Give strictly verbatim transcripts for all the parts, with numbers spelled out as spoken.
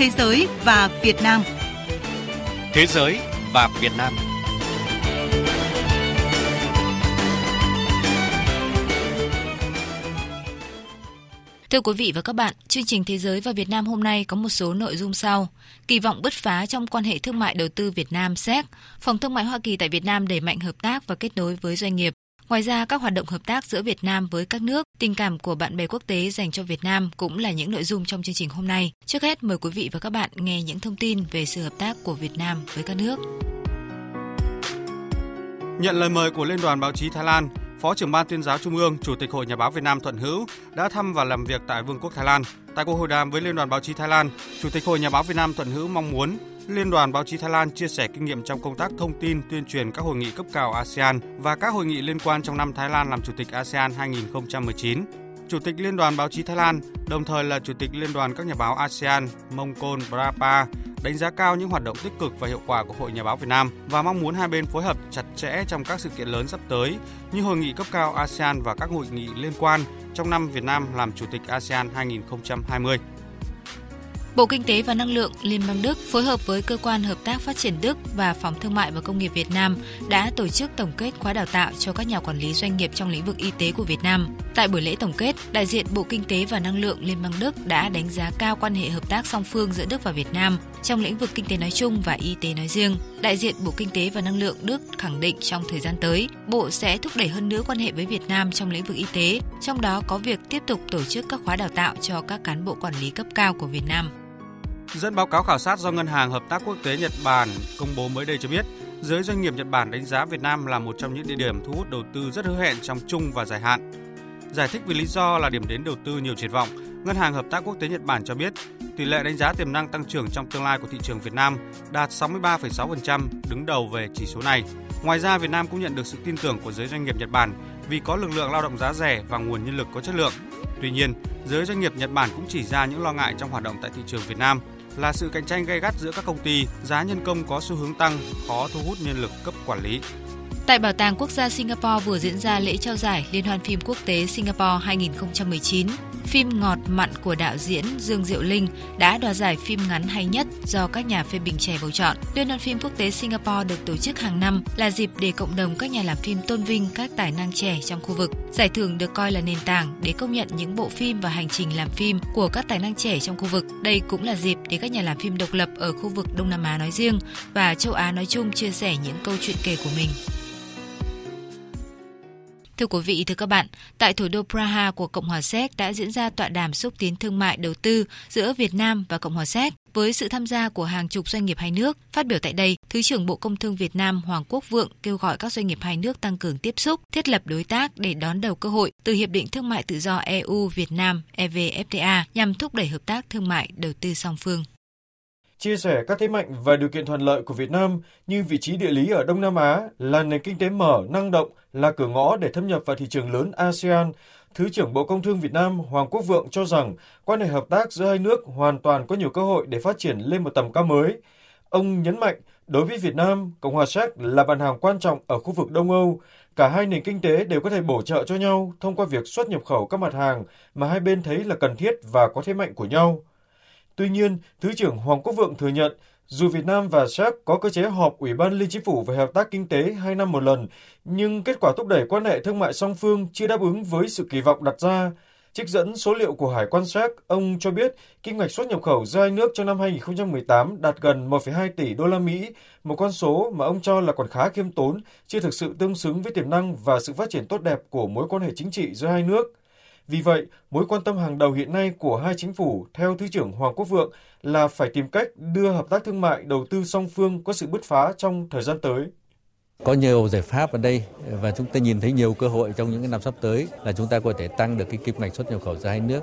Thế giới và Việt Nam. Thế giới và Việt Nam. Thưa quý vị và các bạn, chương trình Thế giới và Việt Nam hôm nay có một số nội dung sau. Kỳ vọng bứt phá trong quan hệ thương mại đầu tư Việt Nam-Séc, Phòng Thương mại Hoa Kỳ tại Việt Nam đẩy mạnh hợp tác và kết nối với doanh nghiệp. Ngoài ra, các hoạt động hợp tác giữa Việt Nam với các nước, tình cảm của bạn bè quốc tế dành cho Việt Nam cũng là những nội dung trong chương trình hôm nay. Trước hết, mời quý vị và các bạn nghe những thông tin về sự hợp tác của Việt Nam với các nước. Nhận lời mời của Liên đoàn Báo chí Thái Lan, Phó trưởng Ban Tuyên giáo Trung ương, Chủ tịch Hội Nhà báo Việt Nam Thuận Hữu đã thăm và làm việc tại Vương quốc Thái Lan. Tại cuộc hội đàm với Liên đoàn Báo chí Thái Lan, Chủ tịch Hội Nhà báo Việt Nam Thuận Hữu mong muốn Liên đoàn Báo chí Thái Lan chia sẻ kinh nghiệm trong công tác thông tin, tuyên truyền các hội nghị cấp cao a sê an và các hội nghị liên quan trong năm Thái Lan làm Chủ tịch a sê an hai không một chín. Chủ tịch Liên đoàn Báo chí Thái Lan, đồng thời là Chủ tịch Liên đoàn các nhà báo a sê an Mongkol Prapa, đánh giá cao những hoạt động tích cực và hiệu quả của Hội Nhà báo Việt Nam và mong muốn hai bên phối hợp chặt chẽ trong các sự kiện lớn sắp tới như Hội nghị cấp cao a sê an và các hội nghị liên quan trong năm Việt Nam làm Chủ tịch a sê an hai không hai không. Bộ Kinh tế và Năng lượng Liên bang Đức phối hợp với Cơ quan Hợp tác Phát triển Đức và Phòng Thương mại và Công nghiệp Việt Nam đã tổ chức tổng kết khóa đào tạo cho các nhà quản lý doanh nghiệp trong lĩnh vực y tế của Việt Nam. Tại buổi lễ tổng kết, đại diện Bộ Kinh tế và Năng lượng Liên bang Đức đã đánh giá cao quan hệ hợp tác song phương giữa Đức và Việt Nam trong lĩnh vực kinh tế nói chung và y tế nói riêng. Đại diện Bộ Kinh tế và Năng lượng Đức khẳng định trong thời gian tới, Bộ sẽ thúc đẩy hơn nữa quan hệ với Việt Nam trong lĩnh vực y tế, trong đó có việc tiếp tục tổ chức các khóa đào tạo cho các cán bộ quản lý cấp cao của Việt Nam. Dẫn báo cáo khảo sát do Ngân hàng Hợp tác Quốc tế Nhật Bản công bố mới đây cho biết, giới doanh nghiệp Nhật Bản đánh giá Việt Nam là một trong những địa điểm thu hút đầu tư rất hứa hẹn trong trung và dài hạn. Giải thích vì lý do là điểm đến đầu tư nhiều triển vọng, Ngân hàng Hợp tác Quốc tế Nhật Bản cho biết tỷ lệ đánh giá tiềm năng tăng trưởng trong tương lai của thị trường Việt Nam đạt sáu mươi ba phẩy sáu phần trăm, đứng đầu về chỉ số này. Ngoài ra, Việt Nam cũng nhận được sự tin tưởng của giới doanh nghiệp Nhật Bản vì có lực lượng lao động giá rẻ và nguồn nhân lực có chất lượng. Tuy nhiên, giới doanh nghiệp Nhật Bản cũng chỉ ra những lo ngại trong hoạt động tại thị trường Việt Nam là sự cạnh tranh gay gắt giữa các công ty, giá nhân công có xu hướng tăng, khó thu hút nhân lực cấp quản lý. Tại Bảo tàng Quốc gia Singapore vừa diễn ra lễ trao giải Liên hoan phim quốc tế Singapore hai không một chín. Phim Ngọt mặn của đạo diễn Dương Diệu Linh đã đoạt giải phim ngắn hay nhất do các nhà phê bình trẻ bầu chọn. Liên hoan phim quốc tế Singapore được tổ chức hàng năm là dịp để cộng đồng các nhà làm phim tôn vinh các tài năng trẻ trong khu vực. Giải thưởng được coi là nền tảng để công nhận những bộ phim và hành trình làm phim của các tài năng trẻ trong khu vực. Đây cũng là dịp để các nhà làm phim độc lập ở khu vực Đông Nam Á nói riêng và châu Á nói chung chia sẻ những câu chuyện kể của mình. Thưa quý vị, thưa các bạn, tại thủ đô Praha của Cộng hòa Séc đã diễn ra tọa đàm xúc tiến thương mại đầu tư giữa Việt Nam và Cộng hòa Séc với sự tham gia của hàng chục doanh nghiệp hai nước. Phát biểu tại đây, Thứ trưởng Bộ Công Thương Việt Nam Hoàng Quốc Vượng kêu gọi các doanh nghiệp hai nước tăng cường tiếp xúc, thiết lập đối tác để đón đầu cơ hội từ Hiệp định Thương mại Tự do e u-Việt Nam e vê ép tê a nhằm thúc đẩy hợp tác thương mại đầu tư song phương. Chia sẻ các thế mạnh và điều kiện thuận lợi của Việt Nam như vị trí địa lý ở Đông Nam Á, là nền kinh tế mở, năng động, là cửa ngõ để thâm nhập vào thị trường lớn a sê an, Thứ trưởng Bộ Công Thương Việt Nam Hoàng Quốc Vượng cho rằng quan hệ hợp tác giữa hai nước hoàn toàn có nhiều cơ hội để phát triển lên một tầm cao mới. Ông nhấn mạnh, đối với Việt Nam, Cộng hòa Séc là bạn hàng quan trọng ở khu vực Đông Âu. Cả hai nền kinh tế đều có thể bổ trợ cho nhau thông qua việc xuất nhập khẩu các mặt hàng mà hai bên thấy là cần thiết và có thế mạnh của nhau. Tuy nhiên, Thứ trưởng Hoàng Quốc Vượng thừa nhận, dù Việt Nam và Séc có cơ chế họp Ủy ban Liên Chính phủ về hợp tác kinh tế hai năm một lần, nhưng kết quả thúc đẩy quan hệ thương mại song phương chưa đáp ứng với sự kỳ vọng đặt ra. Trích dẫn số liệu của Hải quan Séc, ông cho biết kim ngạch xuất nhập khẩu giữa hai nước trong năm hai không một tám đạt gần một phẩy hai tỷ đô la Mỹ, một con số mà ông cho là còn khá khiêm tốn, chưa thực sự tương xứng với tiềm năng và sự phát triển tốt đẹp của mối quan hệ chính trị giữa hai nước. Vì vậy, mối quan tâm hàng đầu hiện nay của hai chính phủ, theo Thứ trưởng Hoàng Quốc Vượng, là phải tìm cách đưa hợp tác thương mại đầu tư song phương có sự bứt phá trong thời gian tới. Có nhiều giải pháp ở đây và chúng ta nhìn thấy nhiều cơ hội trong những năm sắp tới là chúng ta có thể tăng được cái kim ngạch xuất nhập khẩu giữa hai nước.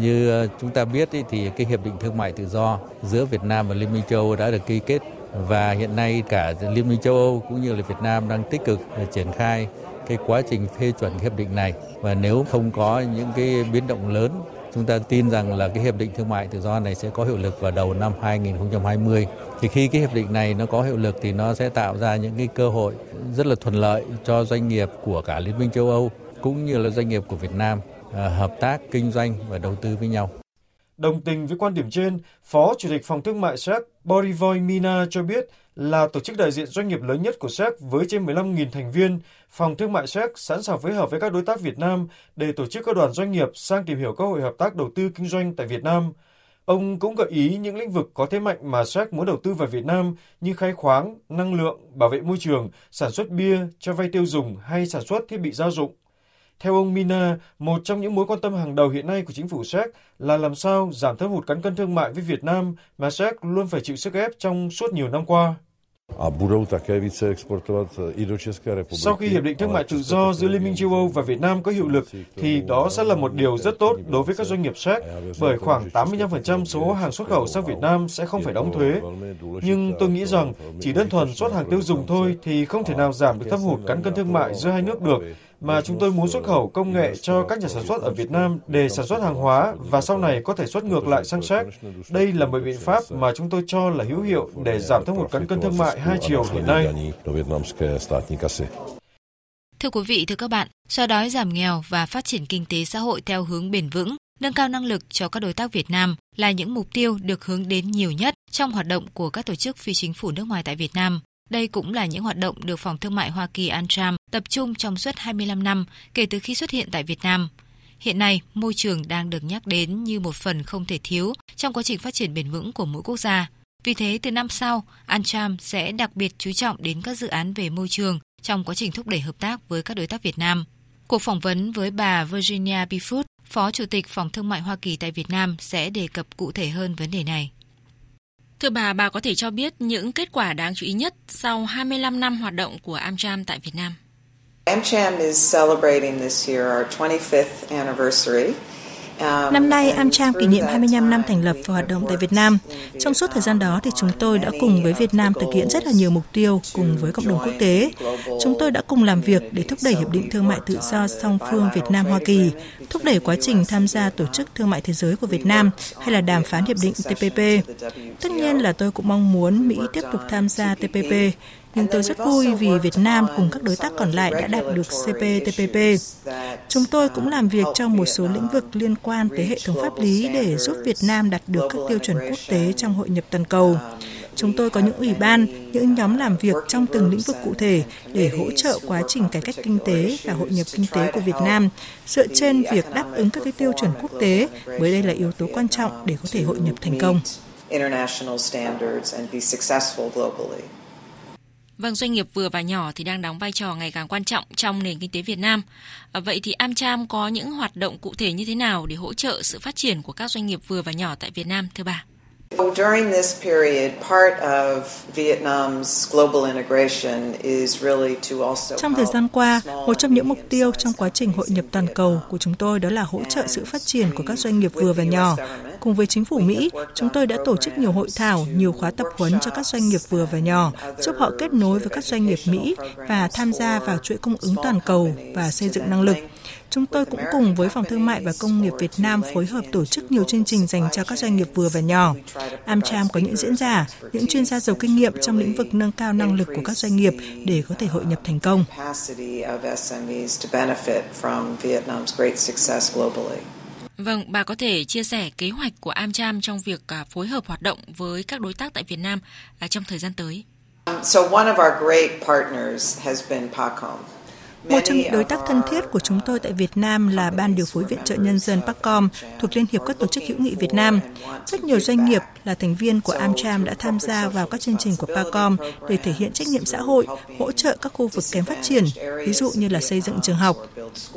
Như chúng ta biết thì cái Hiệp định Thương mại Tự do giữa Việt Nam và Liên minh châu Âu đã được ký kết và hiện nay cả Liên minh châu Âu cũng như là Việt Nam đang tích cực triển khai cái quá trình phê chuẩn hiệp định này, và nếu không có những cái biến động lớn, chúng ta tin rằng là cái hiệp định thương mại tự do này sẽ có hiệu lực vào đầu năm hai không hai không. Thì khi cái hiệp định này nó có hiệu lực thì nó sẽ tạo ra những cái cơ hội rất là thuận lợi cho doanh nghiệp của cả Liên minh châu Âu cũng như là doanh nghiệp của Việt Nam hợp tác kinh doanh và đầu tư với nhau. Đồng tình với quan điểm trên, Phó Chủ tịch Phòng Thương mại Séc Borivoj Mina cho biết là tổ chức đại diện doanh nghiệp lớn nhất của Séc với trên mười lăm nghìn thành viên, Phòng Thương mại Séc sẵn sàng phối hợp với các đối tác Việt Nam để tổ chức các đoàn doanh nghiệp sang tìm hiểu cơ hội hợp tác đầu tư kinh doanh tại Việt Nam. Ông cũng gợi ý những lĩnh vực có thế mạnh mà Séc muốn đầu tư vào Việt Nam như khai khoáng, năng lượng, bảo vệ môi trường, sản xuất bia, cho vay tiêu dùng hay sản xuất thiết bị gia dụng. Theo ông Mina, một trong những mối quan tâm hàng đầu hiện nay của chính phủ Séc là làm sao giảm thâm hụt cán cân thương mại với Việt Nam mà Séc luôn phải chịu sức ép trong suốt nhiều năm qua. Sau khi Hiệp định Thương mại Tự do giữa Liên minh châu Âu và Việt Nam có hiệu lực thì đó sẽ là một điều rất tốt đối với các doanh nghiệp Séc, bởi khoảng tám mươi lăm phần trăm số hàng xuất khẩu sang Việt Nam sẽ không phải đóng thuế. Nhưng tôi nghĩ rằng chỉ đơn thuần xuất hàng tiêu dùng thôi thì không thể nào giảm được thâm hụt cán cân thương mại giữa hai nước được, mà chúng tôi muốn xuất khẩu công nghệ cho các nhà sản xuất ở Việt Nam để sản xuất hàng hóa và sau này có thể xuất ngược lại sang Séc. Đây là một biện pháp mà chúng tôi cho là hữu hiệu để giảm thâm hụt cán cân thương mại hai chiều hiện nay. Thưa quý vị, thưa các bạn, xóa đói giảm nghèo và phát triển kinh tế xã hội theo hướng bền vững, nâng cao năng lực cho các đối tác Việt Nam là những mục tiêu được hướng đến nhiều nhất trong hoạt động của các tổ chức phi chính phủ nước ngoài tại Việt Nam. Đây cũng là những hoạt động được Phòng Thương mại Hoa Kỳ AmCham tập trung trong suốt hai mươi lăm năm kể từ khi xuất hiện tại Việt Nam. Hiện nay, môi trường đang được nhắc đến như một phần không thể thiếu trong quá trình phát triển bền vững của mỗi quốc gia. Vì thế, từ năm sau, AmCham sẽ đặc biệt chú trọng đến các dự án về môi trường trong quá trình thúc đẩy hợp tác với các đối tác Việt Nam. Cuộc phỏng vấn với bà Virginia Bifut, Phó Chủ tịch Phòng Thương mại Hoa Kỳ tại Việt Nam sẽ đề cập cụ thể hơn vấn đề này. Thưa bà, bà có thể cho biết những kết quả đáng chú ý nhất sau hai mươi lăm năm hoạt động của AmCham tại Việt Nam? AmCham is celebrating this year our twenty-fifth anniversary. Năm nay, AmCham kỷ niệm hai mươi lăm năm thành lập và hoạt động tại Việt Nam. Trong suốt thời gian đó, thì chúng tôi đã cùng với Việt Nam thực hiện rất là nhiều mục tiêu cùng với cộng đồng quốc tế. Chúng tôi đã cùng làm việc để thúc đẩy Hiệp định Thương mại Tự do song phương Việt Nam-Hoa Kỳ, thúc đẩy quá trình tham gia Tổ chức Thương mại Thế giới của Việt Nam hay là đàm phán Hiệp định T P P. Tất nhiên là tôi cũng mong muốn Mỹ tiếp tục tham gia T P P. Nhưng tôi rất vui vì Việt Nam cùng các đối tác còn lại đã đạt được C P T P P. Chúng tôi cũng làm việc trong một số lĩnh vực liên quan tới hệ thống pháp lý để giúp Việt Nam đạt được các tiêu chuẩn quốc tế trong hội nhập toàn cầu. Chúng tôi có những ủy ban, những nhóm làm việc trong từng lĩnh vực cụ thể để hỗ trợ quá trình cải cách kinh tế và hội nhập kinh tế của Việt Nam, dựa trên việc đáp ứng các cái tiêu chuẩn quốc tế, bởi đây là yếu tố quan trọng để có thể hội nhập thành công. Vâng, doanh nghiệp vừa và nhỏ thì đang đóng vai trò ngày càng quan trọng trong nền kinh tế Việt Nam. Vậy thì AmCham có những hoạt động cụ thể như thế nào để hỗ trợ sự phát triển của các doanh nghiệp vừa và nhỏ tại Việt Nam, thưa bà? Trong thời gian qua, một trong những mục tiêu trong quá trình hội nhập toàn cầu của chúng tôi đó là hỗ trợ sự phát triển của các doanh nghiệp vừa và nhỏ. Cùng với chính phủ Mỹ, chúng tôi đã tổ chức nhiều hội thảo, nhiều khóa tập huấn cho các doanh nghiệp vừa và nhỏ, giúp họ kết nối với các doanh nghiệp Mỹ và tham gia vào chuỗi cung ứng toàn cầu và xây dựng năng lực. Chúng tôi cũng cùng với Phòng Thương mại và Công nghiệp Việt Nam phối hợp tổ chức nhiều chương trình dành cho các doanh nghiệp vừa và nhỏ. AmCham có những diễn giả, những chuyên gia giàu kinh nghiệm trong lĩnh vực nâng cao năng lực của các doanh nghiệp để có thể hội nhập thành công. Vâng, bà có thể chia sẻ kế hoạch của AmCham trong việc phối hợp hoạt động với các đối tác tại Việt Nam trong thời gian tới. Một trong những đối tác thân thiết của chúng tôi tại Việt Nam là Ban điều phối viện trợ nhân dân PACCOM thuộc Liên hiệp các tổ chức hữu nghị Việt Nam. Rất nhiều doanh nghiệp là thành viên của AmCham đã tham gia vào các chương trình của PACCOM để thể hiện trách nhiệm xã hội, hỗ trợ các khu vực kém phát triển, ví dụ như là xây dựng trường học.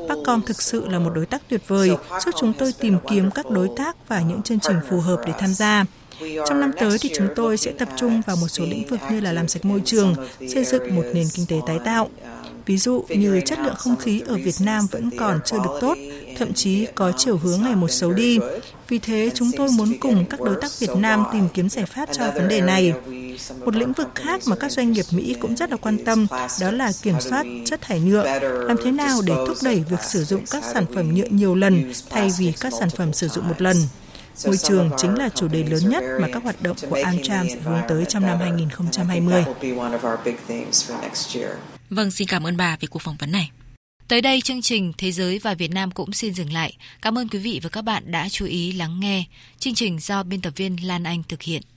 PACCOM thực sự là một đối tác tuyệt vời, giúp chúng tôi tìm kiếm các đối tác và những chương trình phù hợp để tham gia. Trong năm tới thì chúng tôi sẽ tập trung vào một số lĩnh vực như là làm sạch môi trường, xây dựng một nền kinh tế tái tạo. Ví dụ như chất lượng không khí ở Việt Nam vẫn còn chưa được tốt, thậm chí có chiều hướng ngày một xấu đi. Vì thế, chúng tôi muốn cùng các đối tác Việt Nam tìm kiếm giải pháp cho vấn đề này. Một lĩnh vực khác mà các doanh nghiệp Mỹ cũng rất là quan tâm đó là kiểm soát chất thải nhựa, làm thế nào để thúc đẩy việc sử dụng các sản phẩm nhựa nhiều lần thay vì các sản phẩm sử dụng một lần. Môi trường chính là chủ đề lớn nhất mà các hoạt động của AmCham sẽ hướng tới trong năm hai không hai không. Vâng, xin cảm ơn bà về cuộc phỏng vấn này. Tới đây, chương trình Thế giới và Việt Nam cũng xin dừng lại. Cảm ơn quý vị và các bạn đã chú ý lắng nghe. Chương trình do biên tập viên Lan Anh thực hiện.